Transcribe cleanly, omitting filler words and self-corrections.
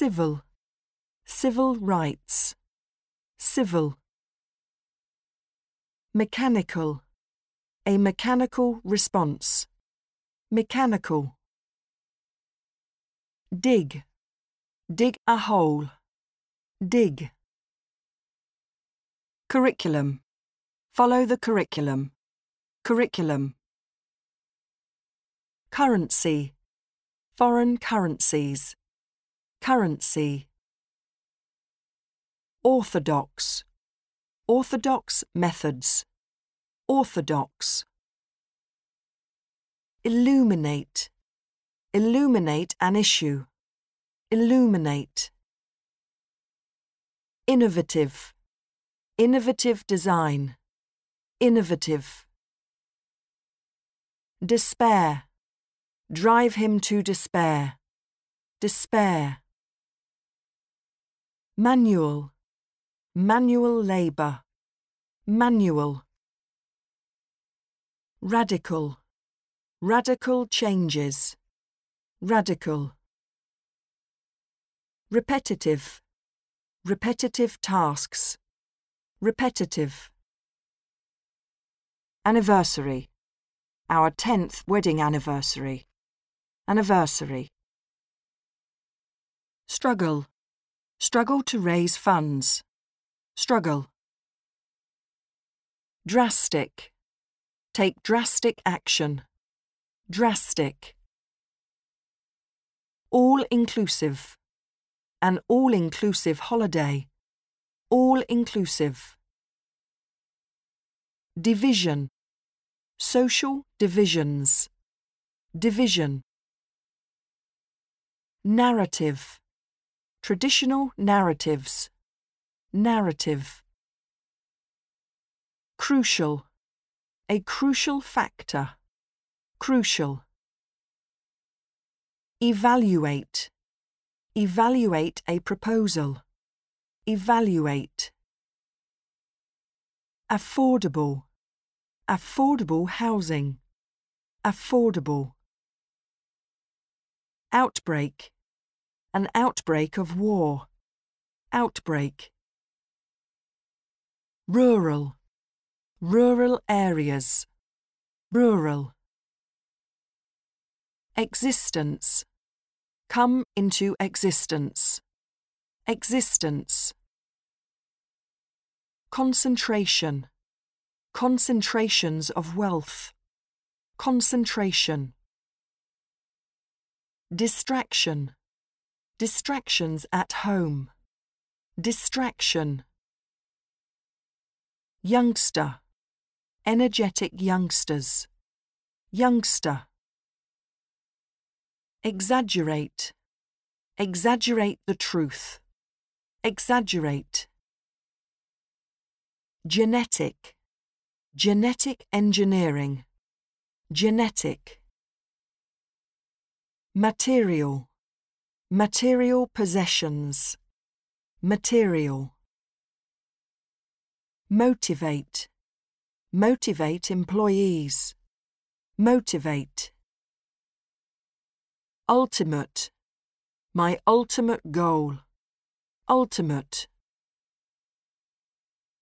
Civil, civil rights, civil. Mechanical, a mechanical response, mechanical. Dig, dig a hole, dig. Curriculum, follow the curriculum, curriculum. Currency, foreign currencies, currency. Orthodox, orthodox methods, orthodox. Illuminate, illuminate an issue, illuminate. Innovative, innovative design, innovative. Despair, drive him to despair, despair. Manual, manual labour, manual. Radical, radical changes, radical. Repetitive, repetitive tasks, repetitive. Anniversary, our 10th wedding anniversary, anniversary. Struggle, struggle to raise funds, struggle. Drastic, take drastic action, drastic. All-inclusive, an all-inclusive holiday, all-inclusive. Division, social divisions, division. Narrative, traditional narratives, narrative. Crucial, a crucial factor, crucial. Evaluate, evaluate a proposal, evaluate. Affordable, affordable housing, affordable. Outbreak, an outbreak of war, outbreak. Rural, rural areas, rural. Existence, come into existence, existence. Concentration, concentrations of wealth, concentration. Distraction, distractions at home, distraction. Youngster, energetic youngsters, youngster. Exaggerate, exaggerate the truth, exaggerate. Genetic, genetic engineering, genetic. Material, material possessions, material. Motivate, motivate employees, motivate. Ultimate, my ultimate goal, ultimate.